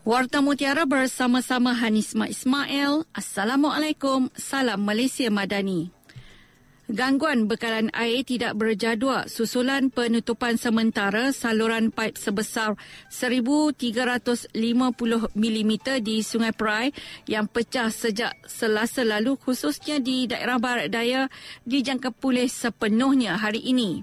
Warta Mutiara bersama-sama Hanisma Ismail. Assalamualaikum, salam Malaysia Madani. Gangguan bekalan air tidak berjadual susulan penutupan sementara saluran paip sebesar 1,350 mm di Sungai Perai yang pecah sejak Selasa lalu, khususnya di daerah barat daya, dijangka pulih sepenuhnya hari ini.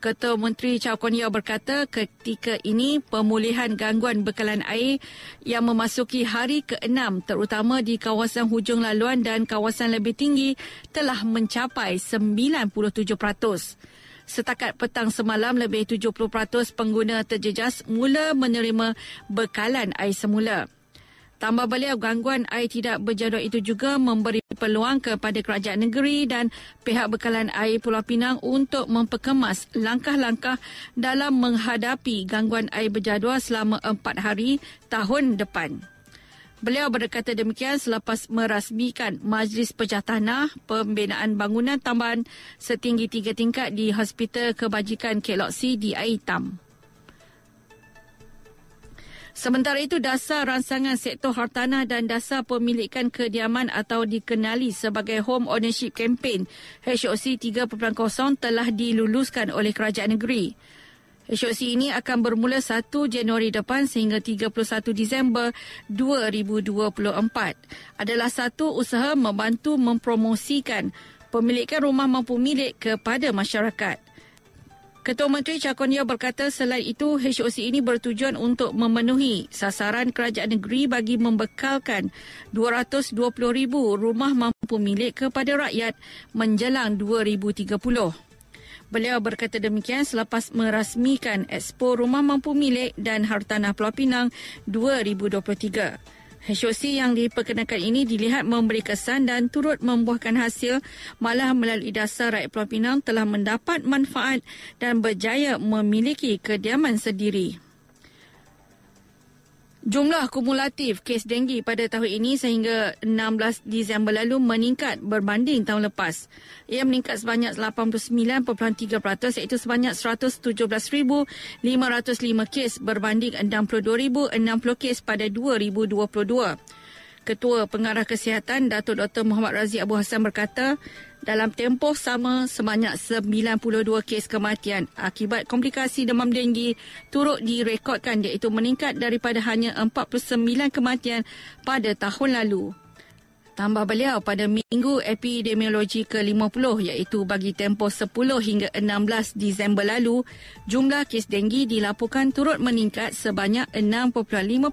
Ketua Menteri Chow Kon Yeo berkata ketika ini pemulihan gangguan bekalan air yang memasuki hari ke-6 terutama di kawasan hujung laluan dan kawasan lebih tinggi telah mencapai 97%. Setakat petang semalam, lebih 70% pengguna terjejas mula menerima bekalan air semula. Tambah beliau, gangguan air tidak berjadual itu juga memberi peluang kepada kerajaan negeri dan pihak bekalan air Pulau Pinang untuk memperkemas langkah-langkah dalam menghadapi gangguan air berjadual selama 4 hari tahun depan. Beliau berkata demikian selepas merasmikan Majlis Pecah Tanah Pembinaan Bangunan Tambahan setinggi 3 tingkat di Hospital Kebajikan Keloksi di Air Hitam. Sementara itu, dasar ransangan sektor hartanah dan dasar pemilikan kediaman atau dikenali sebagai Home Ownership Campaign HOC 3.0 telah diluluskan oleh kerajaan negeri. HOC ini akan bermula 1 Januari depan sehingga 31 Disember 2024. Adalah satu usaha membantu mempromosikan pemilikan rumah mampu milik kepada masyarakat. Ketua Menteri Chow Kon Yeo berkata selain itu, HOC ini bertujuan untuk memenuhi sasaran kerajaan negeri bagi membekalkan 220,000 rumah mampu milik kepada rakyat menjelang 2030. Beliau berkata demikian selepas merasmikan Expo Rumah Mampu Milik dan Hartanah Pulau Pinang 2023. HOC yang diperkenalkan ini dilihat memberi kesan dan turut membuahkan hasil, malah melalui dasar rakyat Pulau Pinang telah mendapat manfaat dan berjaya memiliki kediaman sendiri. Jumlah kumulatif kes denggi pada tahun ini sehingga 16 Disember lalu meningkat berbanding tahun lepas. Ia meningkat sebanyak 89.3%, iaitu sebanyak 117,505 kes berbanding 62,060 kes pada 2022. Ketua Pengarah Kesihatan Datuk Dr Muhammad Razi Abu Hassan berkata dalam tempoh sama sebanyak 92 kes kematian akibat komplikasi demam denggi turut direkodkan, iaitu meningkat daripada hanya 49 kematian pada tahun lalu. Tambah beliau, pada minggu epidemiologi ke-50 iaitu bagi tempoh 10 hingga 16 Disember lalu, jumlah kes denggi dilaporkan turut meningkat sebanyak 6.5%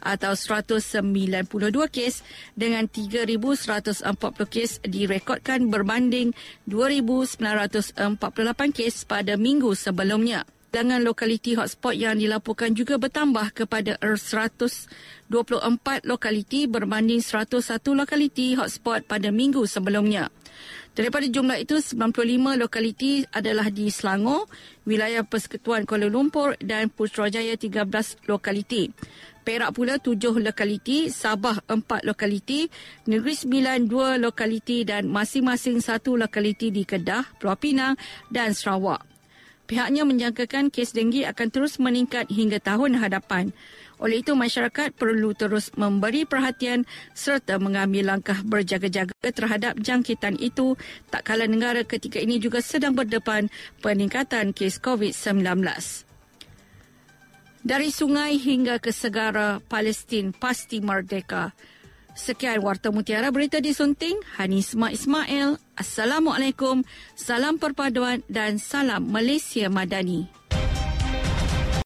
atau 192 kes dengan 3,140 kes direkodkan berbanding 2,948 kes pada minggu sebelumnya. Bilangan lokaliti hotspot yang dilaporkan juga bertambah kepada 124 lokaliti berbanding 101 lokaliti hotspot pada minggu sebelumnya. Daripada jumlah itu, 95 lokaliti adalah di Selangor, wilayah Persekutuan Kuala Lumpur dan Putrajaya 13 lokaliti. Perak pula 7 lokaliti, Sabah 4 lokaliti, Negeri Sembilan 2 lokaliti dan masing-masing 1 lokaliti di Kedah, Pulau Pinang dan Sarawak. Pihaknya menjangkakan kes denggi akan terus meningkat hingga tahun hadapan. Oleh itu, masyarakat perlu terus memberi perhatian serta mengambil langkah berjaga-jaga terhadap jangkitan itu, tak kala negara ketika ini juga sedang berdepan peningkatan kes COVID-19. Dari sungai hingga ke segara, Palestin pasti merdeka. Sekian Warta Mutiara, berita disunting Hanisma Ismail. Assalamualaikum, salam perpaduan dan salam Malaysia Madani.